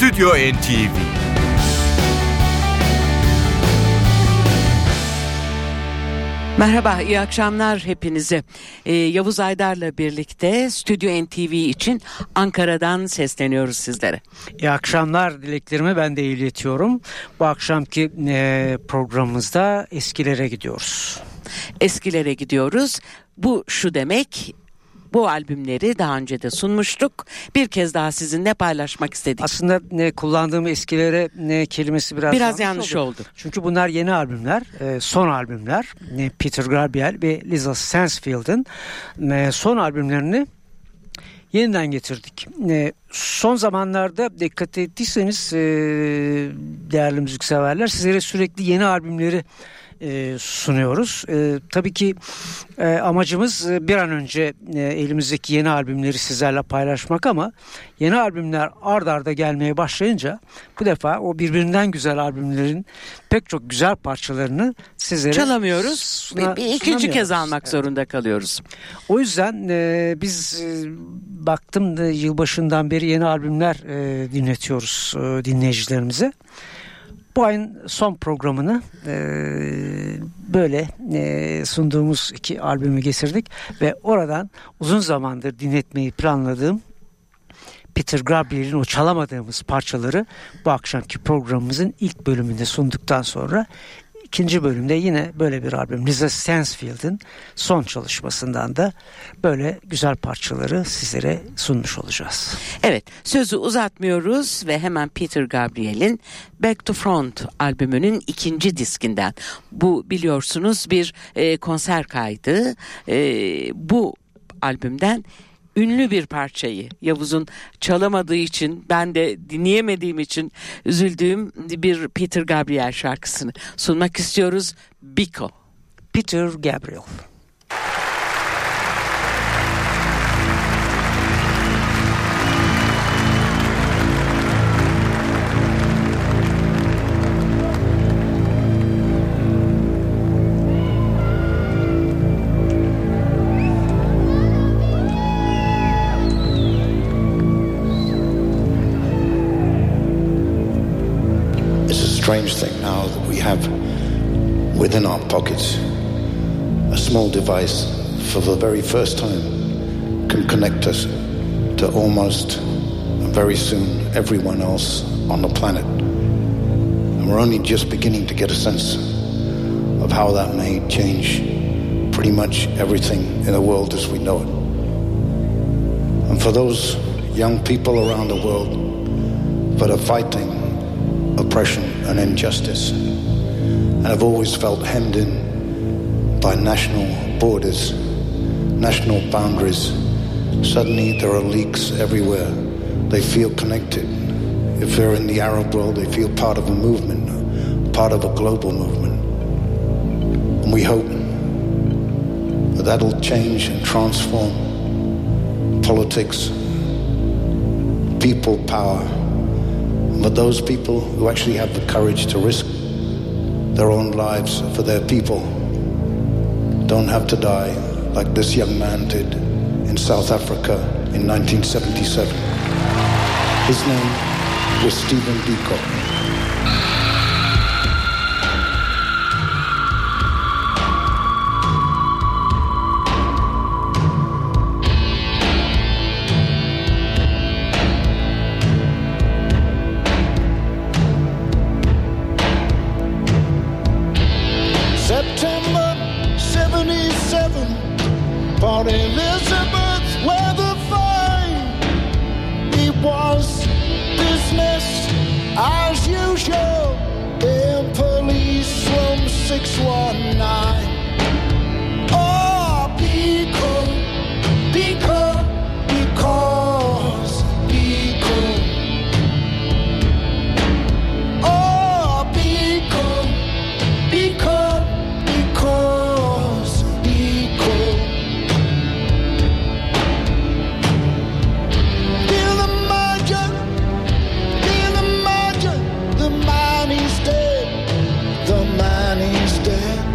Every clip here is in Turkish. Stüdyo NTV. Merhaba, iyi akşamlar hepinize. Yavuz Aydar'la birlikte Stüdyo NTV için Ankara'dan sesleniyoruz sizlere. İyi akşamlar, dileklerimi ben de iletiyorum. Bu akşamki programımızda eskilere gidiyoruz. Eskilere gidiyoruz. Bu şu demek... Bu albümleri daha önce de sunmuştuk. Bir kez daha sizinle paylaşmak istedik. Aslında kullandığım eskilere kelimesi biraz yanlış oldu. Çünkü bunlar yeni albümler, son albümler. Peter Gabriel ve Lisa Stansfield'ın son albümlerini yeniden getirdik. Son zamanlarda dikkat ettiyseniz değerli müzikseverler, sizlere sürekli yeni albümleri sunuyoruz. Tabii ki amacımız bir an önce elimizdeki yeni albümleri sizlerle paylaşmak, ama yeni albümler ard arda gelmeye başlayınca bu defa o birbirinden güzel albümlerin pek çok güzel parçalarını sizlere çalamıyoruz. İkinci kez almak zorunda kalıyoruz. O yüzden biz baktım da yılbaşından beri yeni albümler dinletiyoruz dinleyicilerimize. Bu ayın son programını böyle sunduğumuz iki albümü getirdik ve oradan uzun zamandır dinletmeyi planladığım Peter Gabriel'in o çalamadığımız parçaları bu akşamki programımızın ilk bölümünde sunduktan sonra ikinci bölümde yine böyle bir albüm, Lisa Stansfield'in son çalışmasından da böyle güzel parçaları sizlere sunmuş olacağız. Evet, sözü uzatmıyoruz ve hemen Peter Gabriel'in Back to Front albümünün ikinci diskinden. Bu biliyorsunuz bir konser kaydı. Bu albümden ünlü bir parçayı, Yavuz'un çalamadığı için, ben de dinleyemediğim için üzüldüğüm bir Peter Gabriel şarkısını sunmak istiyoruz. Biko. Peter Gabriel. Strange thing now that we have within our pockets a small device for the very first time can connect us to almost and very soon everyone else on the planet, and we're only just beginning to get a sense of how that may change pretty much everything in the world as we know it. And for those young people around the world that are fighting oppression and injustice, and I've always felt hemmed in by national borders, national boundaries. Suddenly there are leaks everywhere. They feel connected. If they're in the Arab world, they feel part of a movement, part of a global movement. And we hope that that'll change and transform politics, people power, but those people who actually have the courage to risk their own lives for their people don't have to die like this young man did in South Africa in 1977. His name was Stephen Biko. The man is dead.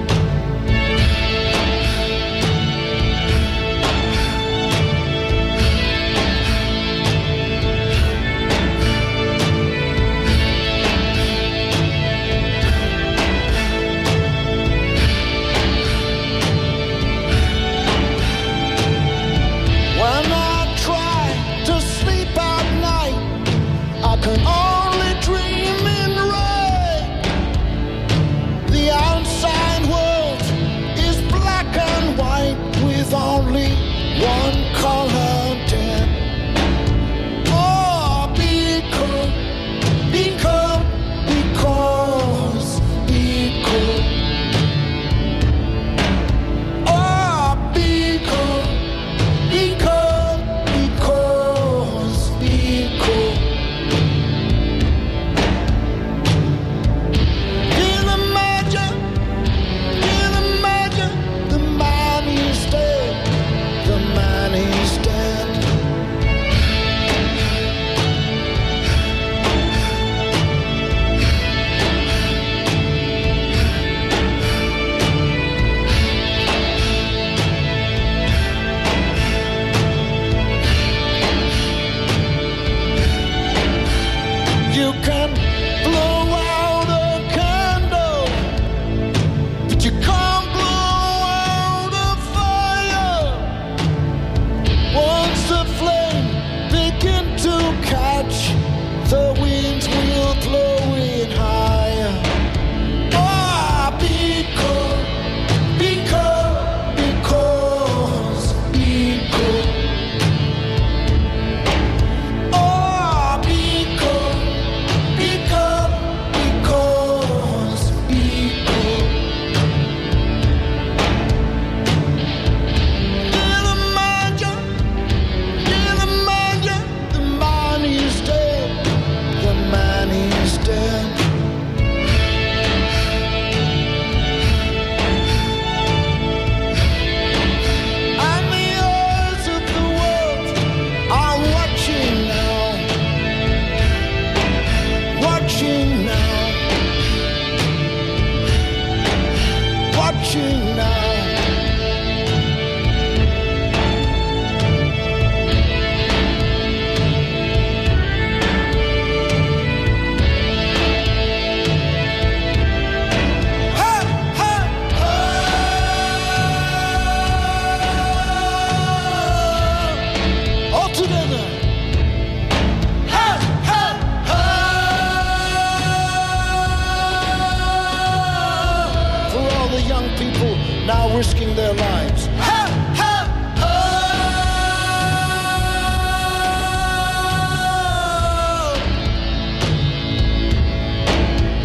risking their lives. Ha, ha, oh.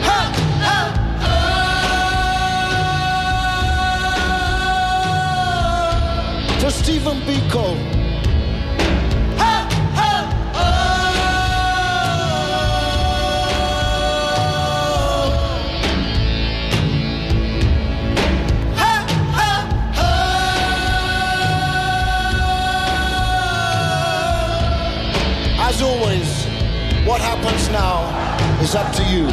Ha, ha, oh. To Stephen Biko. As always, what happens now is up to you.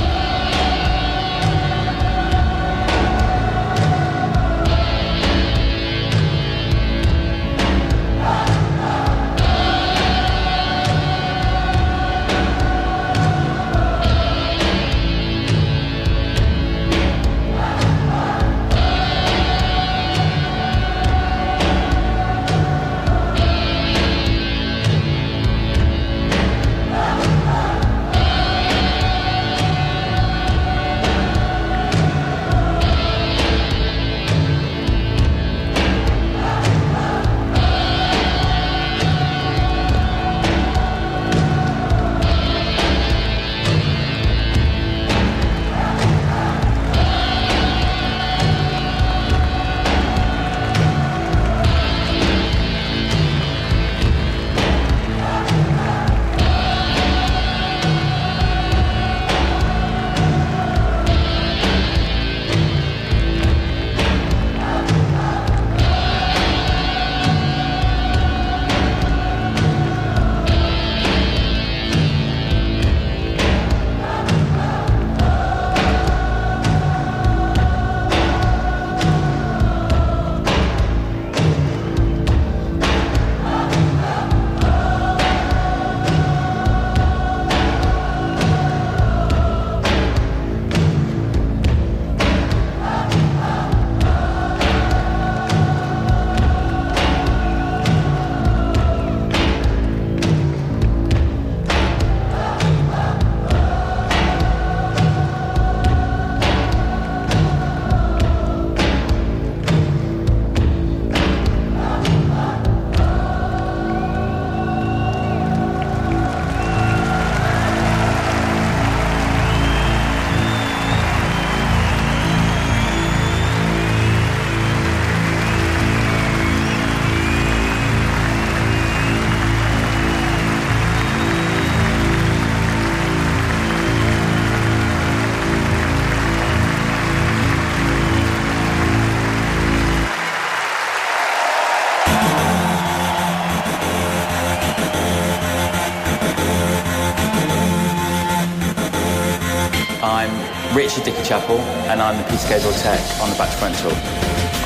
Richard Dicky Chapel, and I'm the Peter Gabriel tech on the Back to Front tour.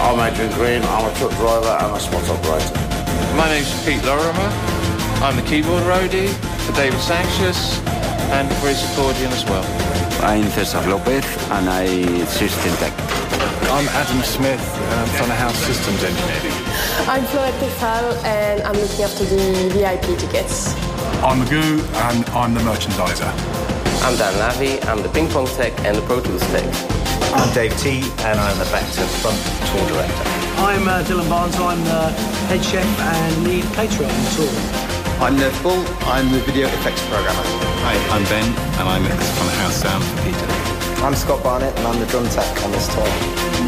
I'm Adrian Green, I'm a truck driver and a spot operator. My name's Pete Lorimer, I'm the keyboard roadie for David Sanctius and for his accordion as well. I'm Cesar Lopez and I'm system tech. I'm Adam Smith and I'm front of house systems engineer. I'm Florette Pifal and I'm looking after the VIP tickets. I'm Magoo and I'm the merchandiser. I'm Dan Lavey, I'm the ping pong tech and the Pro Tools tech. I'm Dave T and I'm the Back to Front tour director. I'm Dylan Barnes, I'm the head chef and lead caterer on the tour. I'm Nev Bull, I'm the video effects programmer. Hi, I'm Ben and I mix on the house sound for Peter. I'm Scott Barnett and I'm the drum tech on this tour.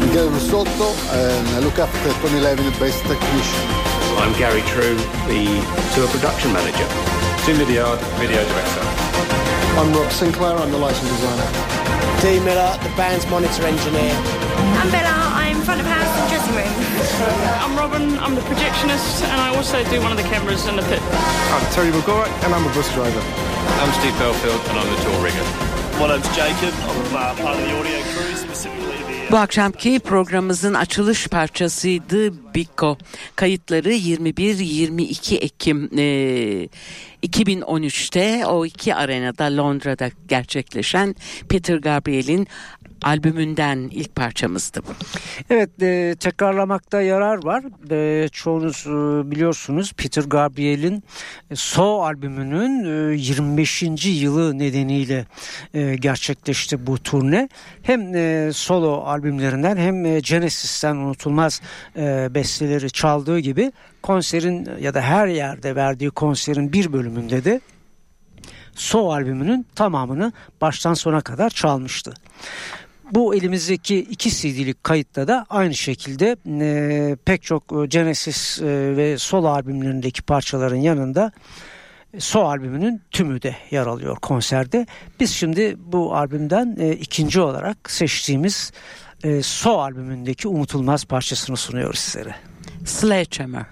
I'm Gary Risotto and I look after Tony Levin, the bass technician. I'm Gary True, the tour production manager. Tim Vidyard, video director. I'm Rob Sinclair, I'm the lighting designer. Dee Miller, the band's monitor engineer. I'm Bella, I'm front of house and dressing room. I'm Robin, I'm the projectionist, and I also do one of the cameras in the pit. I'm Terry McGorak, and I'm a bus driver. I'm Steve Belfield, and I'm the tour rigger. My name's Jacob, I'm part of the audio crew, specifically the... Bu akşamki programımızın açılış parçasıydı Biko. Kayıtları 21-22 Ekim 2013'te O2 Arena'da Londra'da gerçekleşen Peter Gabriel'in albümünden ilk parçamızdı bu. Evet, tekrarlamakta yarar var. Çoğunuz biliyorsunuz Peter Gabriel'in So albümünün 25. yılı nedeniyle gerçekleşti bu turne. Hem solo albümlerinden hem Genesis'ten unutulmaz besteleri çaldığı gibi konserin ya da her yerde verdiği konserin bir bölümünde de So albümünün tamamını baştan sona kadar çalmıştı. Bu elimizdeki 2 CD'lik kayıtta da aynı şekilde pek çok Genesis ve solo albümlerindeki parçaların yanında So albümünün tümü de yer alıyor konserde. Biz şimdi bu albümden ikinci olarak seçtiğimiz So albümündeki unutulmaz parçasını sunuyoruz sizlere. Sledgehammer.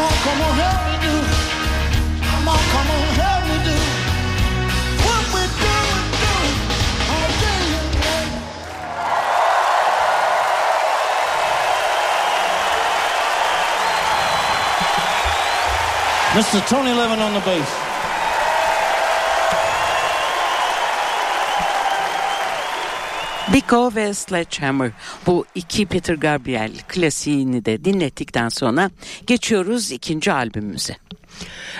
Come on, come on, help me do. Come on, come on, help me do. What we doing, doing all day and night. Mr. Tony Levin on the bass. Biko ve Sledgehammer, bu iki Peter Gabriel klasiğini de dinlettikten sonra geçiyoruz ikinci albümümüze.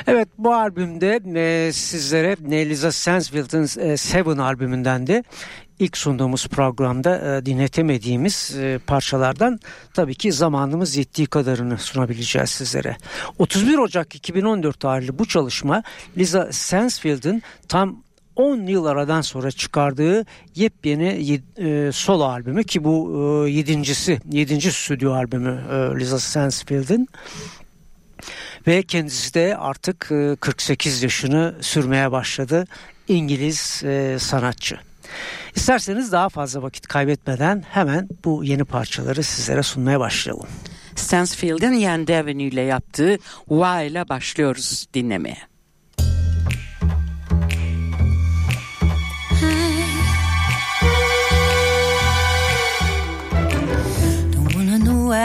Evet, bu albümde sizlere Lisa Stansfield'ın Seven albümünden de ilk sunduğumuz programda dinletemediğimiz parçalardan tabii ki zamanımız yettiği kadarını sunabileceğiz sizlere. 31 Ocak 2014 tarihli bu çalışma Lisa Stansfield'ın tam 10 yıl aradan sonra çıkardığı yepyeni solo albümü ki bu 7. stüdyo albümü Lisa Stansfield'in ve kendisi de artık 48 yaşını sürmeye başladı İngiliz sanatçı. İsterseniz daha fazla vakit kaybetmeden hemen bu yeni parçaları sizlere sunmaya başlayalım. Stansfield'in Yand Avenue ile yaptığı Why ile başlıyoruz dinlemeye. Why I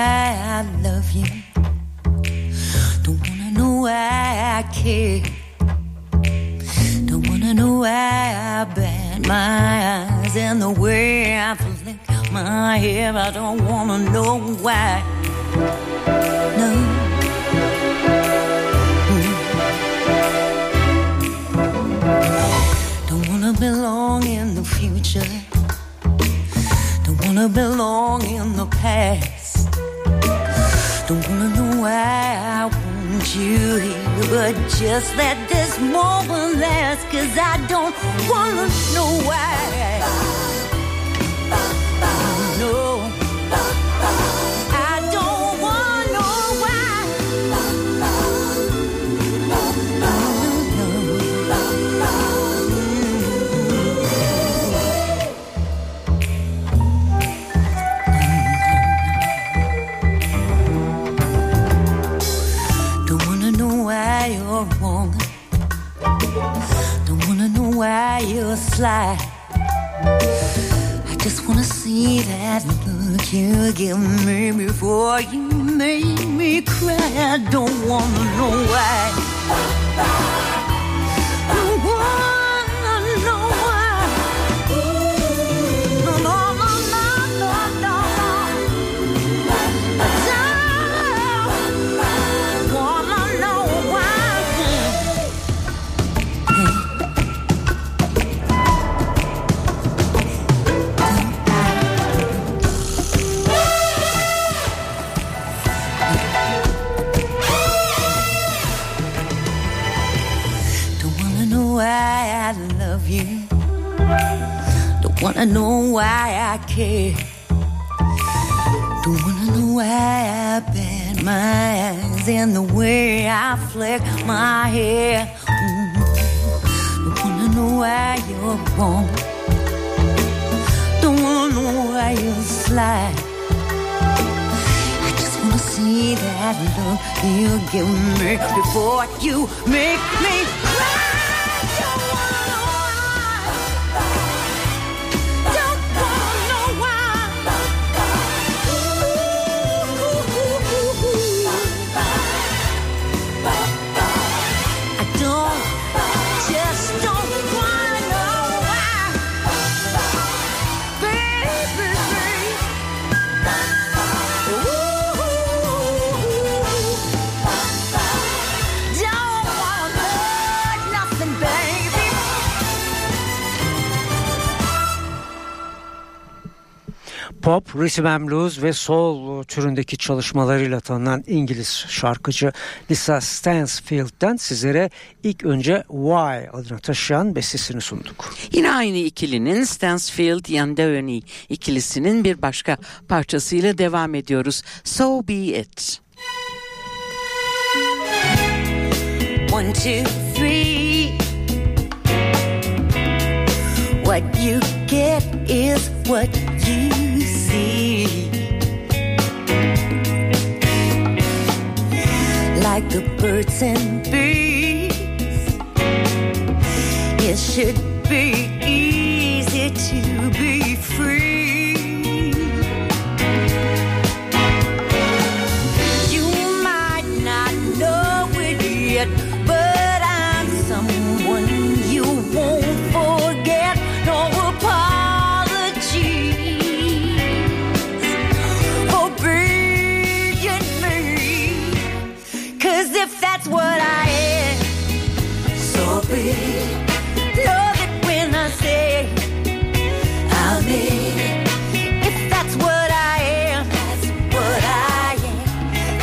love you, don't wanna know why I care, don't wanna know why I bat my eyes and the way I flick my hair. I don't wanna know why, no. Don't wanna belong in the future, don't wanna belong in the past. Don't wanna know why I want you here, but just let this moment last, 'cause I don't wanna know why. No, I don't wanna know why. Why you're wrong, don't wanna know why you're sly. I just wanna see that look you give me before you make me cry. I don't wanna know why, don't wanna know why. No, no, no, no, no, no, no. Why I love you, don't wanna know why I care, don't wanna know why I bend my eyes and the way I flick my hair. Don't wanna know why you're wrong, don't wanna know why you're sly. I just wanna see that look you give me before you make me cry. Pop, rhythm and blues ve soul türündeki çalışmalarıyla tanınan İngiliz şarkıcı Lisa Stansfield'den sizlere ilk önce Why adını taşıyan bestesini sunduk. Yine aynı ikilinin Stansfield-Yand Avenue ikilisinin bir başka parçasıyla devam ediyoruz. So Be It. 1, 2, 3 What you get is what you like the birds and bees. It should be easy to be free. You might not know it yet, but I'm someone you won't forget. No apologies for being me, 'cause if that's what I am, so be it. If that's what I am, that's what I am,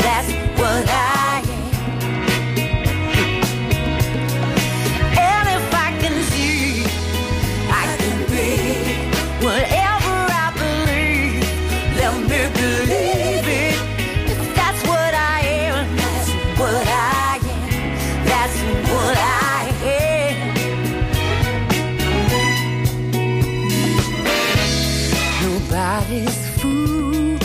that's what I am. And if I can see, I can be whatever I believe. Let me believe it. If that's what I am, that's what I am, that's what I am. Is food.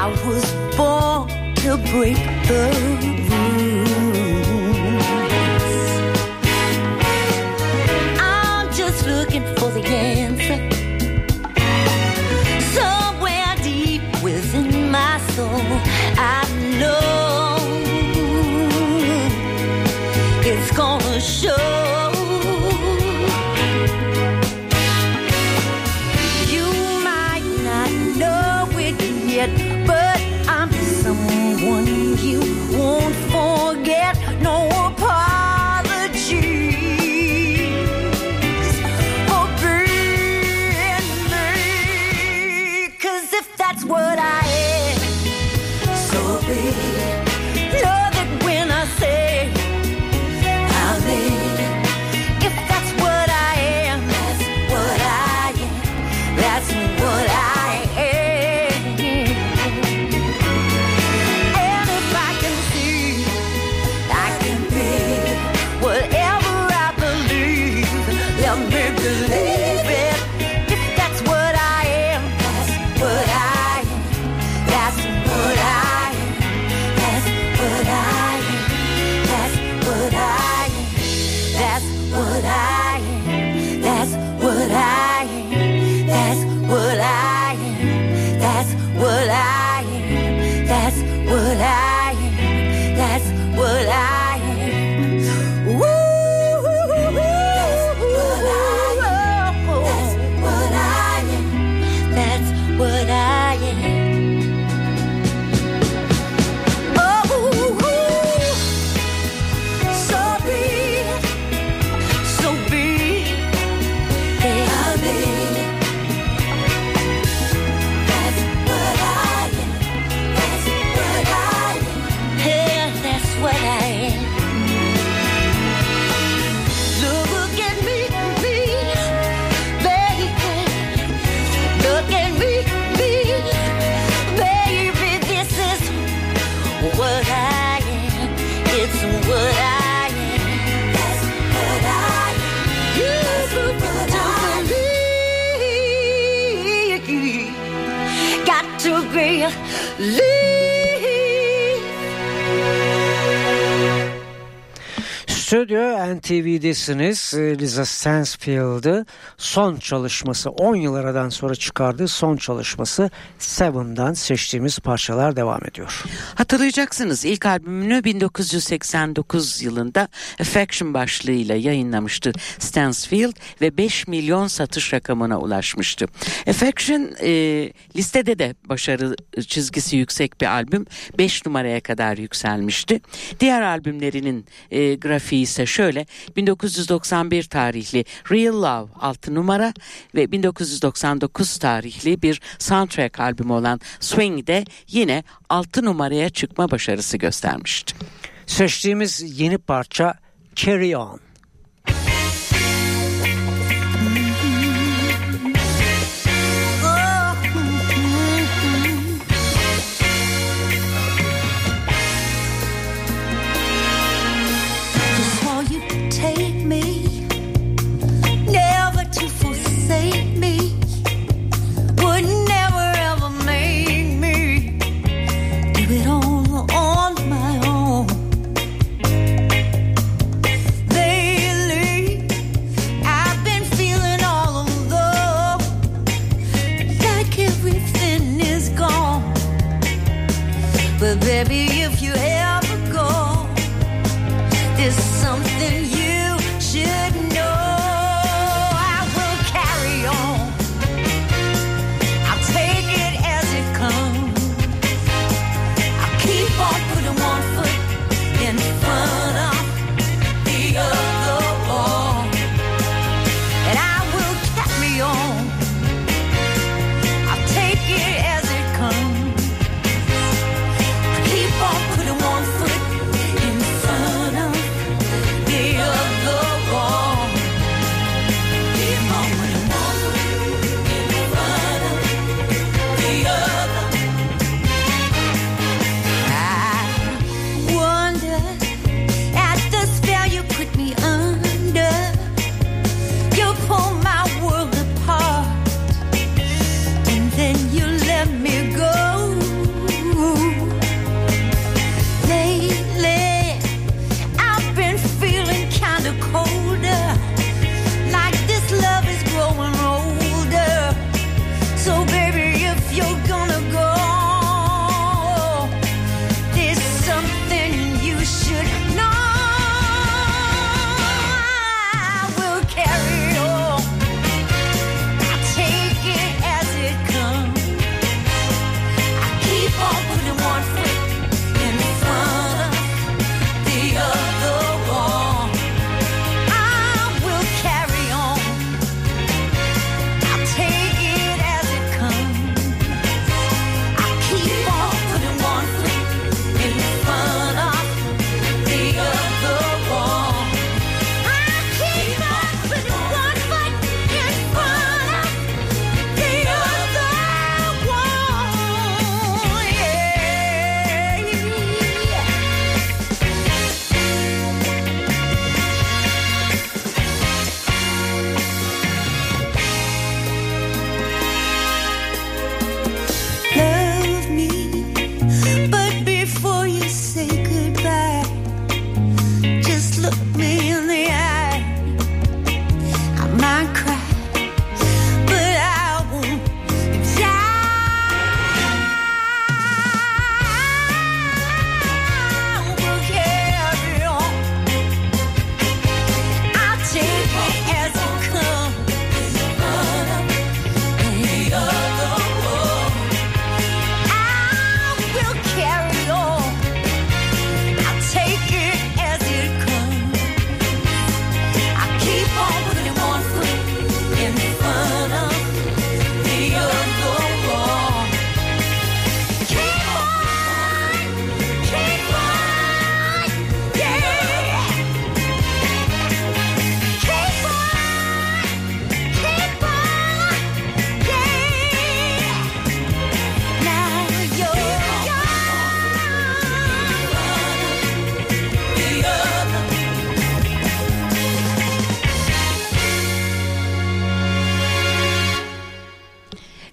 I was born to break the rules. I'm just looking for the answer somewhere deep within my soul. I know it's gonna show. But I'm someone you won't forget. No apologies for being me, 'cause if that's what I am, so be it. Know that when I say I mean, if that's what I am, that's what I am, that's what I am. Stüdyo NTV'desiniz. Lisa Stansfield'ı son çalışması, 10 yıl aradan sonra çıkardığı son çalışması Seven'dan seçtiğimiz parçalar devam ediyor. Hatırlayacaksınız, ilk albümünü 1989 yılında Affection başlığıyla yayınlamıştı Stansfield ve 5 milyon satış rakamına ulaşmıştı. Affection listede de başarı çizgisi yüksek bir albüm, 5 numaraya kadar yükselmişti. Diğer albümlerinin grafiği ise şöyle: 1991 tarihli Real Love 6 numara ve 1999 tarihli bir soundtrack albümü olan Swing'de yine 6 numaraya çıkma başarısı göstermişti. Seçtiğimiz yeni parça Carry On. It all baby, if you ever go, there's something you should know. I will carry on, I'll take it as it comes, I'll keep on putting one foot in front of the other one, and I will carry on, I'll take it as it comes.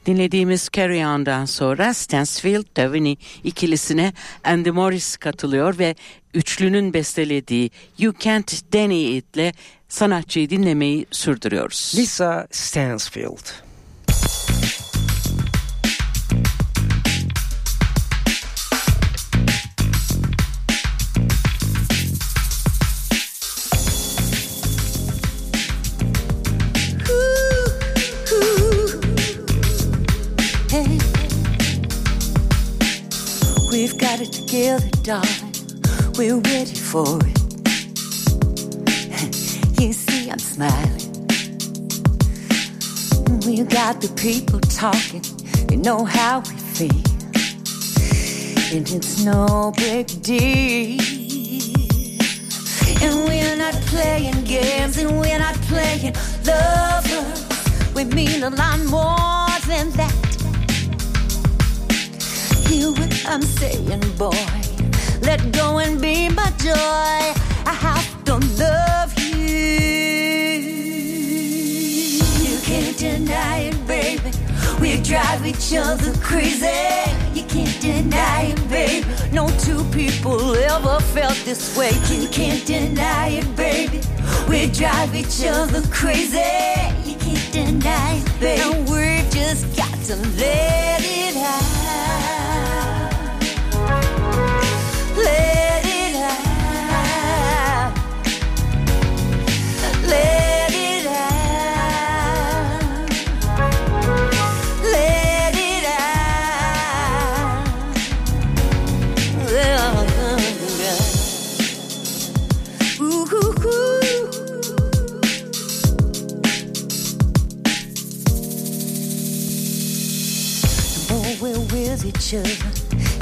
Dinlediğimiz Carry On'dan sonra Stansfield-Davini ikilisine Andy Morris katılıyor ve üçlünün bestelediği You Can't Deny It ile sanatçıyı dinlemeyi sürdürüyoruz. Lisa Stansfield. We've got it together, darling. We're ready for it. You see, I'm smiling. We got the people talking. You know how we feel, and it's no big deal. And we're not playing games, and we're not playing lovers. We mean a lot more than that. Hear what I'm saying, boy. Let go and be my joy. I have to love you. You can't deny it, baby. We drive each other crazy. You can't deny it, baby. No two people ever felt this way. You can't deny it, baby. We drive each other crazy. You can't deny it, baby. And we just got to let it out. you.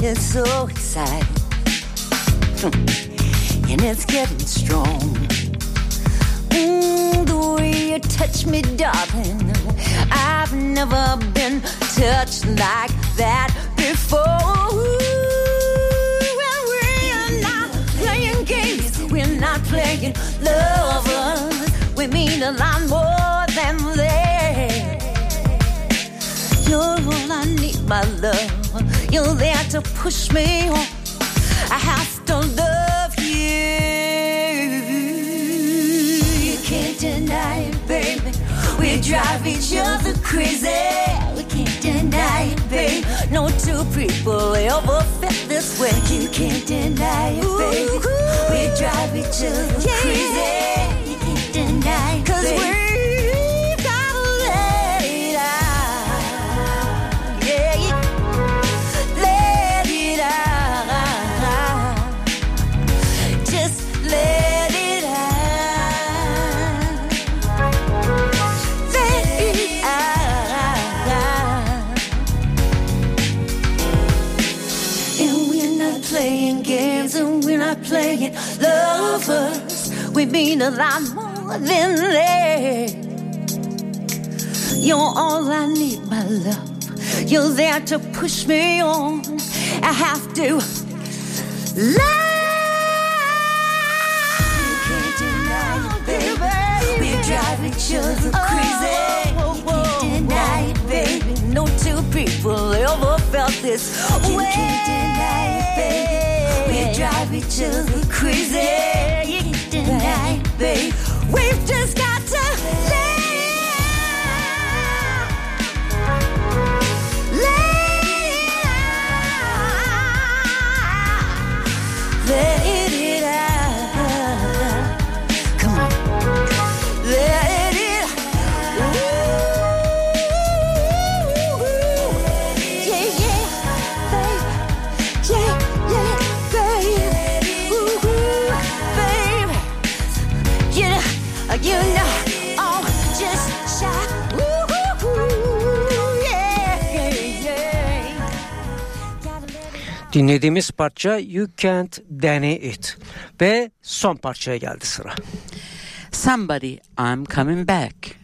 It's so exciting, and it's getting strong. The way you touch me, darling, I've never been touched like that before. Well, we're not playing games, we're not playing lovers. We mean a lot more than that. You're all I need, my love. You're there to push me on. I have to love you. You can't deny it, baby. We drive each other crazy. We can't deny it, baby. No two people ever felt this way. You can't deny it, baby. We drive each other crazy. You can't deny it, baby. 'Cause we got laid out. Yeah, you let it out. Just let. Playing lovers, we mean a lot more than that. You're all I need, my love. You're there to push me on. I have to love. You can't deny it, baby. We drive each other crazy. You can't deny it, baby. No two people ever felt this way. You can't deny it, baby. We drive each other crazy. Yeah, you can't deny it, babe. We've just got to lay it out. Lay it out. Lay it out. Come on. Let it out. Ooh. Yeah, yeah, babe. Yeah, yeah. You know, oh, just shine. Dinlediğimiz parça You Can't Deny It ve son parçaya geldi sıra. Somebody, I'm Coming Back.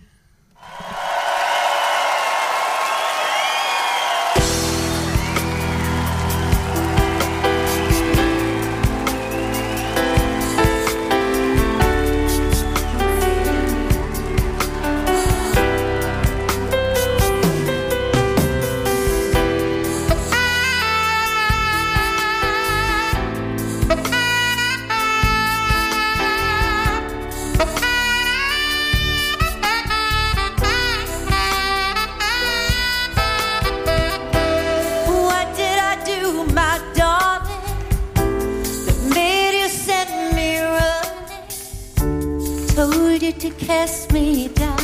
To cast me down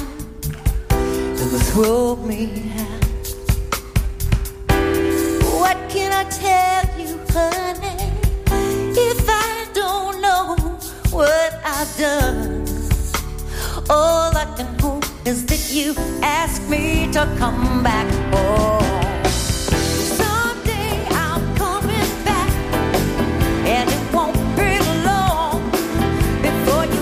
and throw me out. What can I tell you, honey, if I don't know what I've done? All I can hope is that you ask me to come back. Oh, someday I'm coming back, and it won't be long before you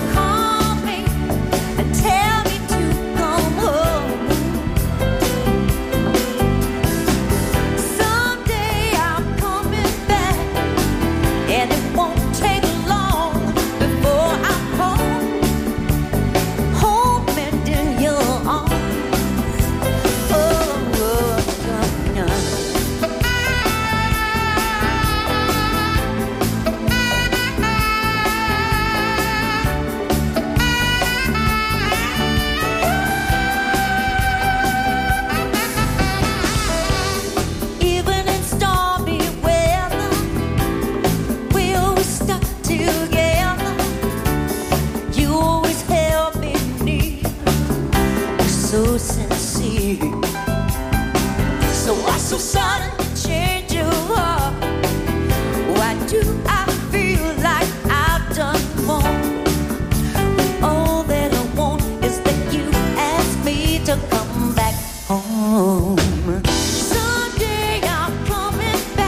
to come back home. Someday I'm coming back.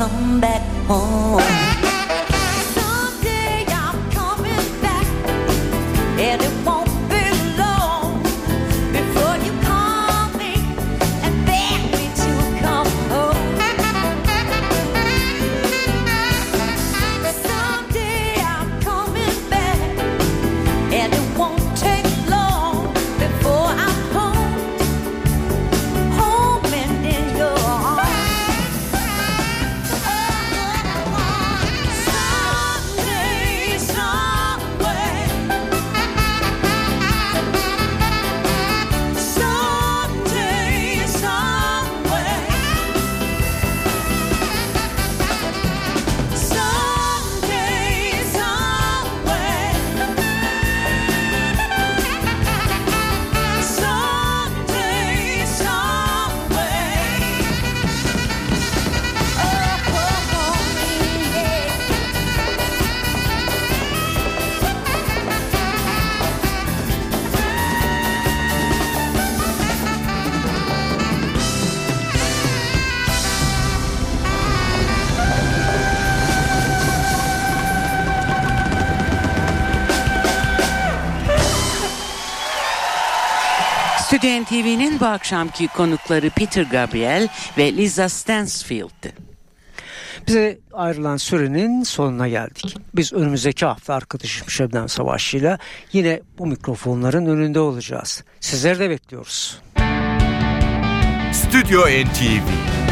come back home. Someday I'm coming back, and it won't be long before you call me and beg me to come home. Someday I'm coming back, and it won't take long before I'm home, home and in your arms. Someday, somewhere, someday, somewhere. Someday, somewhere. Someday, somewhere. Oh, oh, oh, yeah. Stüdyo NTV'nin bu akşamki konukları Peter Gabriel ve Lisa Stansfield'ti. Bize ayrılan sürenin sonuna geldik. Biz önümüzdeki hafta arkadaşım Şebnem Savaşçı ile yine bu mikrofonların önünde olacağız. Sizleri de bekliyoruz. Stüdyo NTV